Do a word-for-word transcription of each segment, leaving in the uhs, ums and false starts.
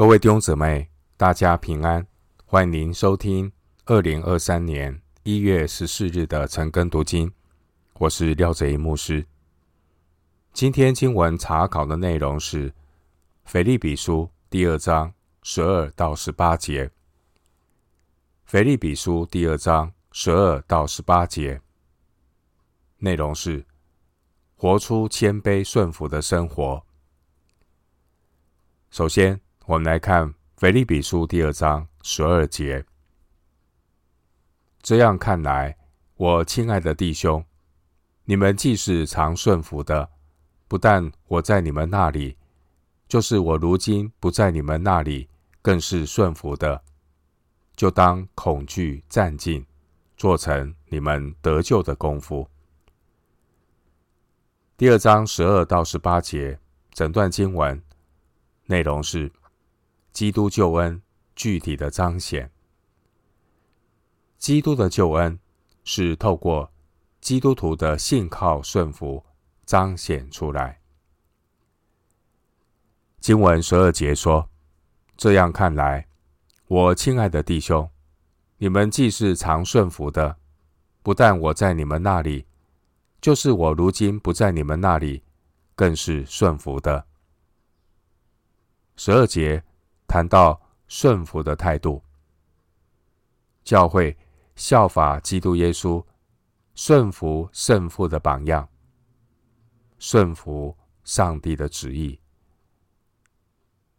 各位弟兄姊妹，大家平安，欢迎您收听二零二三年一月十四日的晨更读经，我是廖哲一牧师。今天经文查考的内容是腓立比书第二章十二到十八节。腓立比书第二章十二到十八节内容是活出谦卑顺服的生活。首先，我们来看腓立比书第二章十二节。这样看来，我亲爱的弟兄，你们既是常顺服的，不但我在你们那里，就是我如今不在你们那里，更是顺服的，就当恐惧战兢，做成你们得救的功夫。第二章十二到十八节，整段经文内容是基督救恩具体的彰显。基督的救恩是透过基督徒的信靠顺服彰显出来。经文十二节说，这样看来，我亲爱的弟兄，你们既是常顺服的，不但我在你们那里，就是我如今不在你们那里，更是顺服的。十二节谈到顺服的态度，教会效法基督耶稣顺服圣父的榜样，顺服上帝的旨意。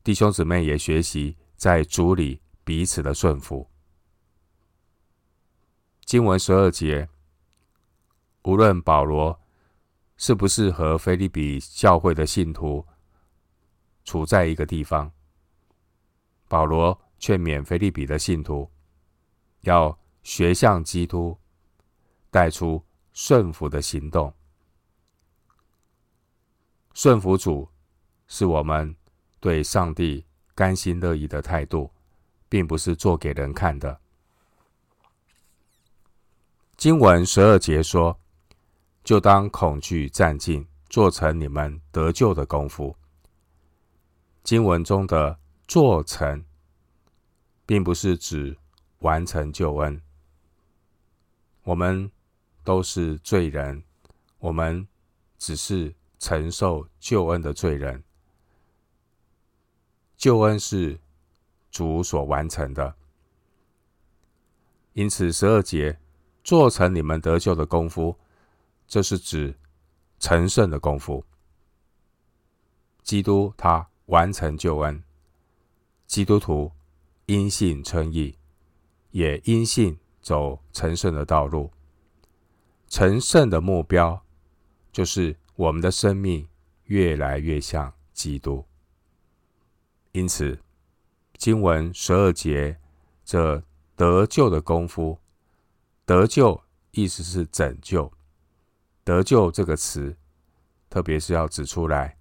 弟兄姊妹也学习在主里彼此的顺服。经文十二节，无论保罗是不是和腓立比教会的信徒处在一个地方，保罗劝勉腓立比的信徒要学像基督，带出顺服的行动。顺服主是我们对上帝甘心乐意的态度，并不是做给人看的。经文十二节说，就当恐惧战兢，做成你们得救的功夫。经文中的做成并不是指完成救恩，我们都是罪人，我们只是承受救恩的罪人。救恩是主所完成的，因此十二节做成你们得救的功夫，这是指成圣的功夫。基督他完成救恩，基督徒因信称义，也因信走成圣的道路。成圣的目标就是我们的生命越来越像基督。因此，经文十二节这得救的功夫，得救意思是拯救，得救这个词，特别是要指出来，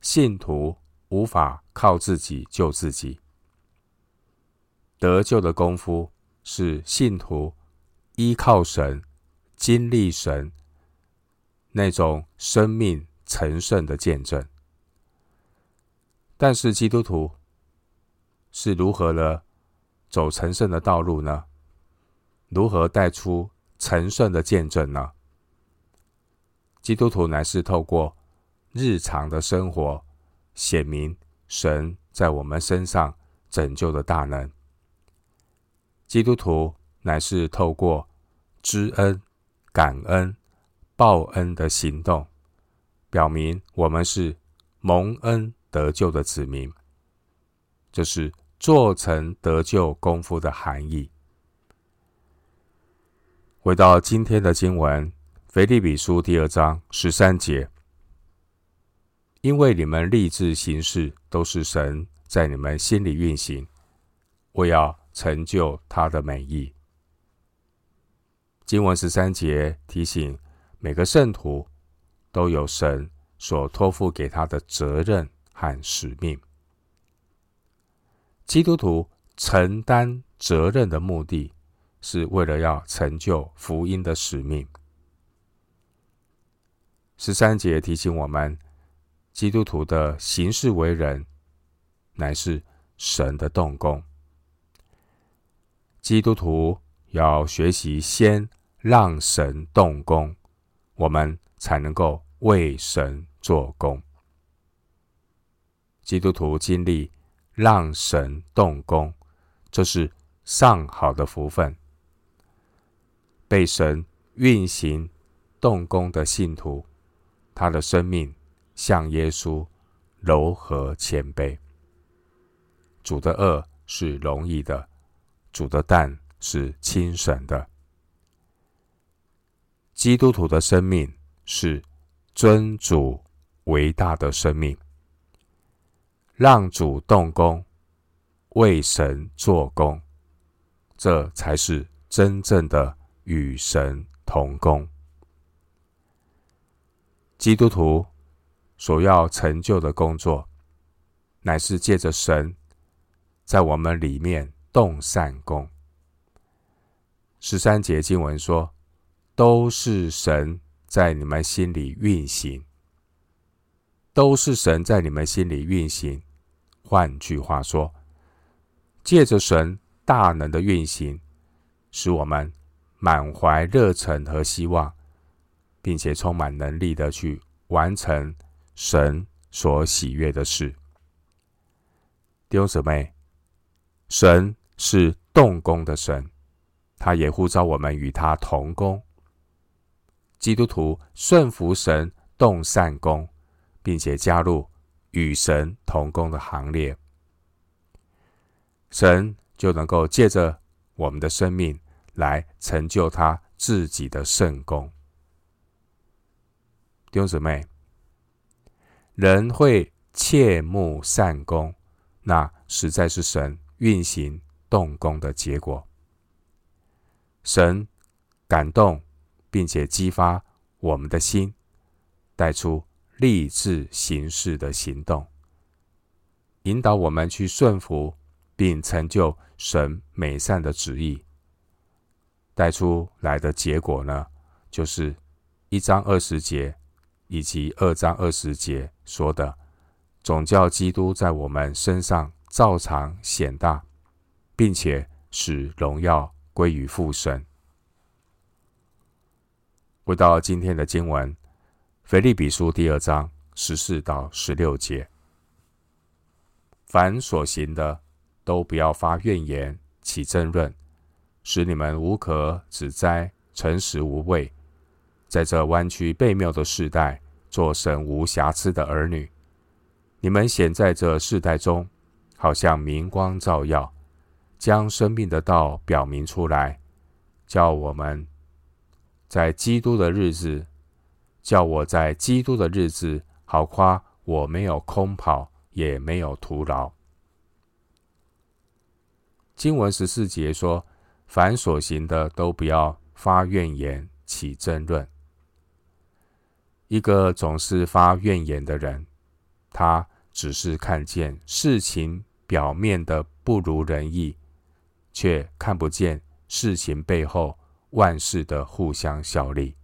信徒无法靠自己救自己。得救的功夫是信徒依靠神、经历神那种生命成圣的见证。但是基督徒是如何的走成圣的道路呢？如何带出成圣的见证呢？基督徒乃是透过日常的生活显明神在我们身上拯救的大能。基督徒乃是透过知恩、感恩、报恩的行动，表明我们是蒙恩得救的子民。这是做成得救功夫的含义。回到今天的经文，腓立比书第二章十三节，因为你们立志行事，都是神在你们心里运行，我要成就他的美意。经文十三节提醒每个圣徒都有神所托付给他的责任和使命。基督徒承担责任的目的是为了要成就福音的使命。十三节提醒我们，基督徒的行事为人乃是神的动工。基督徒要学习先让神动工，我们才能够为神做工。基督徒经历让神动工，这是上好的福分。被神运行动工的信徒，他的生命像耶稣，柔和谦卑。主的轭是容易的，主的担是轻省的。基督徒的生命是尊主为大的生命，让主动工，为神做工，这才是真正的与神同工。基督徒所要成就的工作，乃是借着神在我们里面动善工。十三节经文说，都是神在你们心里运行，都是神在你们心里运行。换句话说，借着神大能的运行，使我们满怀热忱和希望，并且充满能力的去完成神所喜悦的事。弟兄姊妹，神是动工的神，他也呼召我们与他同工。基督徒顺服神动善工，并且加入与神同工的行列，神就能够借着我们的生命来成就他自己的圣工。弟兄姊妹，人会切慕善工，那实在是神运行动工的结果。神感动并且激发我们的心，带出立志行事的行动，引导我们去顺服并成就神美善的旨意。带出来的结果呢，就是一章二十节以及二章二十节说的，总叫基督在我们身上照常显大，并且使荣耀归于父神。回到今天的经文，腓立比书第二章十四到十六节，凡所行的，都不要发怨言，起争论，使你们无可指摘，诚实无畏，在这弯曲悖谬的世代，做神无瑕疵的儿女。你们显在这世代中，好像明光照耀，将生命的道表明出来，叫我们在基督的日子，叫我在基督的日子好夸我没有空跑，也没有徒劳。经文十四节说，凡所行的，都不要发怨言，起争论。一个总是发怨言的人，他只是看见事情表面的不如人意，却看不见事情背后万事的互相效力。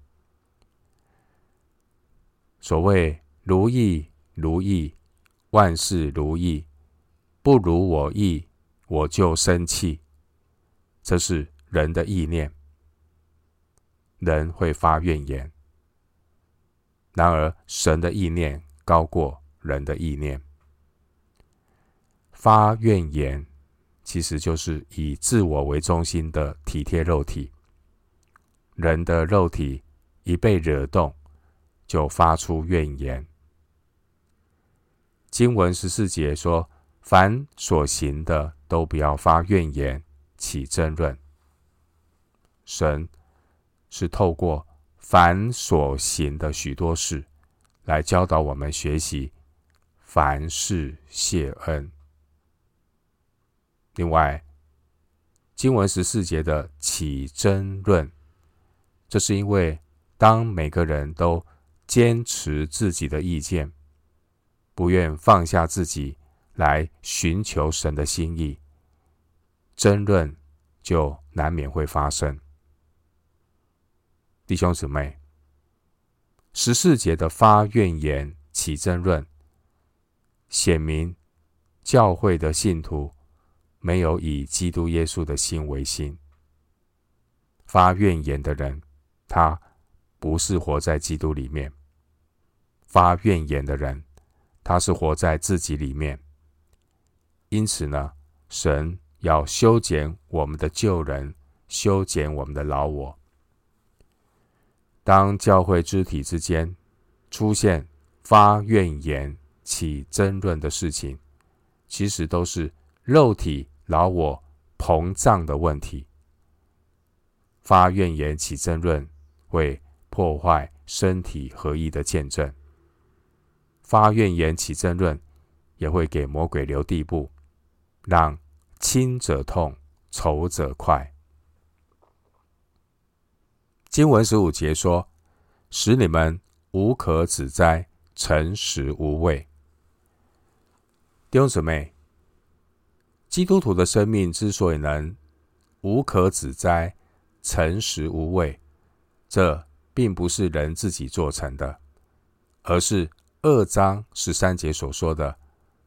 所谓如意如意，万事如意，不如我意，我就生气。这是人的意念，人会发怨言。然而神的意念高过人的意念。发怨言其实就是以自我为中心的体贴肉体。人的肉体一被惹动，就发出怨言。经文十四节说，凡所行的，都不要发怨言，起争论。神是透过凡所行的许多事来教导我们学习凡事谢恩。另外，经文十四节的起争论，这是因为当每个人都坚持自己的意见，不愿放下自己来寻求神的心意，争论就难免会发生。弟兄姊妹，十四节的发怨言起争论，显明教会的信徒没有以基督耶稣的心为心。发怨言的人，他不是活在基督里面。发怨言的人，他是活在自己里面。因此呢，神要修剪我们的旧人，修剪我们的老我。当教会肢体之间出现发怨言、起争论的事情，其实都是肉体老我膨胀的问题。发怨言、起争论会破坏身体合一的见证。发怨言、起争论也会给魔鬼留地步，让亲者痛，仇者快。经文十五节说，使你们无可指摘，诚实无畏。弟兄姊妹，基督徒的生命之所以能无可指摘、诚实无畏，这并不是人自己做成的，而是二章十三节所说的，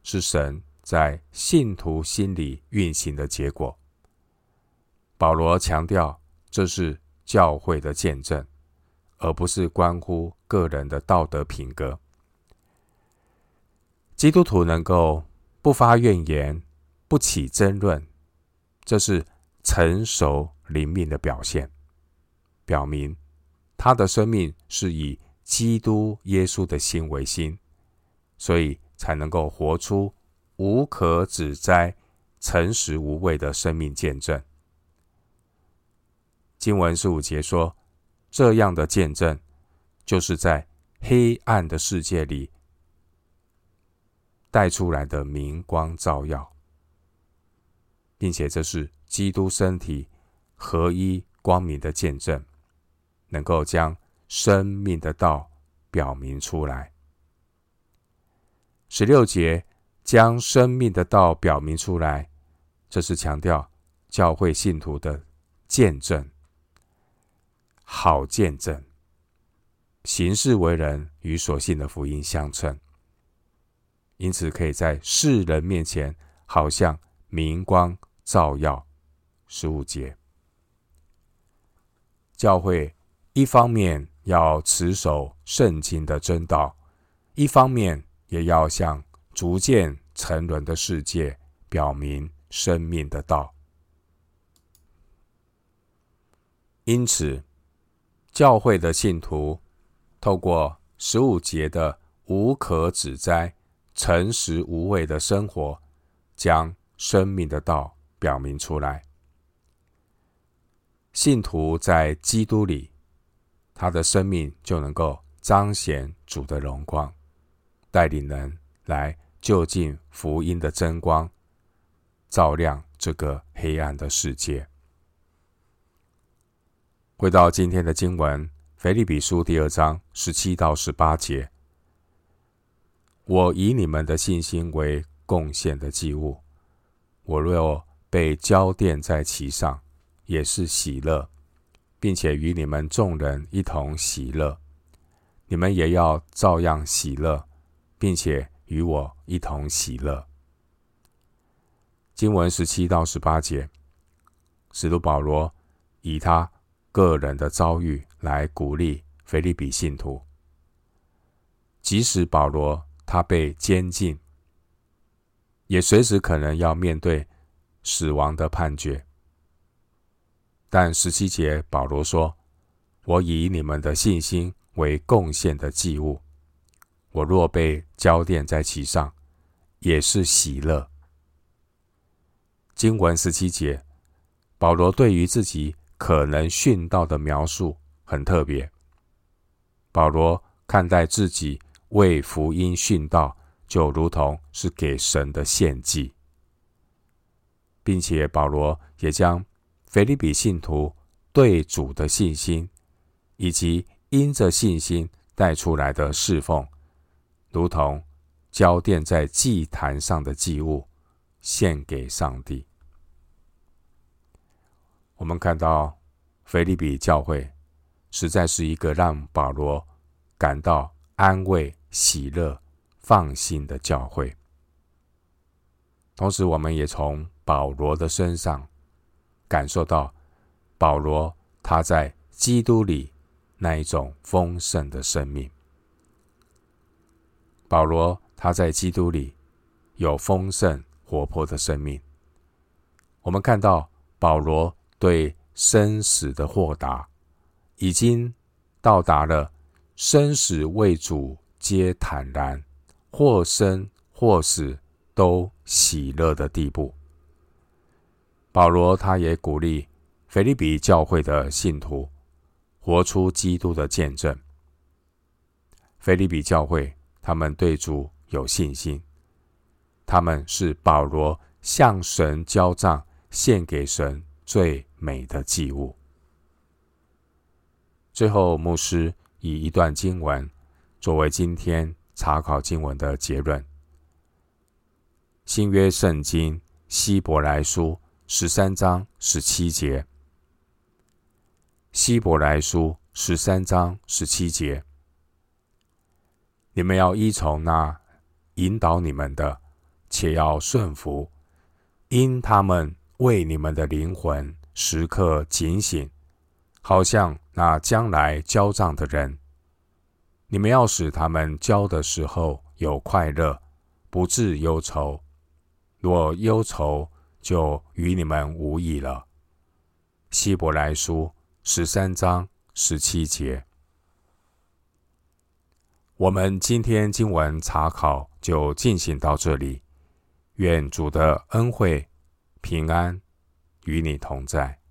是神在信徒心里运行的结果。保罗强调，这是教会的见证，而不是关乎个人的道德品格。基督徒能够不发怨言、不起争论，这是成熟灵命的表现，表明他的生命是以基督耶稣的心为心，所以才能够活出无可指摘、诚实无畏的生命见证。经文十五节说，这样的见证就是在黑暗的世界里带出来的明光照耀，并且这是基督身体合一光明的见证，能够将生命的道表明出来。十六节将生命的道表明出来，这是强调教会信徒的见证，好见证，行事为人与所信的福音相称，因此可以在世人面前好像明光照耀。十五节，教会一方面要持守圣经的真道，一方面也要向逐渐沉沦的世界表明生命的道。因此，教会的信徒透过十五节的无可指摘、诚实无畏的生活，将生命的道表明出来。信徒在基督里，他的生命就能够彰显主的荣光，带领人来就近福音的真光，照亮这个黑暗的世界。回到今天的经文，腓立比书第二章十七到十八节，我以你们的信心为贡献的祭物，我若被交奠在其上，也是喜乐，并且与你们众人一同喜乐。你们也要照样喜乐，并且与我一同喜乐。经文十七到十八节，使徒保罗以他个人的遭遇来鼓励腓立比信徒。即使保罗他被监禁，也随时可能要面对死亡的判决，但十七节保罗说，我以你们的信心为贡献的祭物，我若被交奠在其上，也是喜乐。经文十七节，保罗对于自己可能殉道的描述很特别。保罗看待自己为福音殉道，就如同是给神的献祭，并且保罗也将腓立比信徒对主的信心，以及因着信心带出来的侍奉，如同交奠在祭坛上的祭物，献给上帝。我们看到腓立比教会实在是一个让保罗感到安慰、喜乐、放心的教会。同时我们也从保罗的身上感受到保罗他在基督里那一种丰盛的生命。保罗他在基督里有丰盛活泼的生命。我们看到保罗对生死的豁达，已经到达了生死为主皆坦然，或生或死都喜乐的地步。保罗他也鼓励腓立比教会的信徒活出基督的见证。腓立比教会他们对主有信心，他们是保罗向神交账献给神最美的祭物。最后，牧师以一段经文作为今天查考经文的结论。新约圣经希伯来书十三章十七节，希伯来书十三章十七节，你们要依从那引导你们的，且要顺服，因他们为你们的灵魂时刻警醒，好像那将来交账的人。你们要使他们交的时候有快乐，不致忧愁。若忧愁，就与你们无益了。希伯来书十三章十七节。我们今天经文查考就进行到这里，愿主的恩惠、平安与你同在。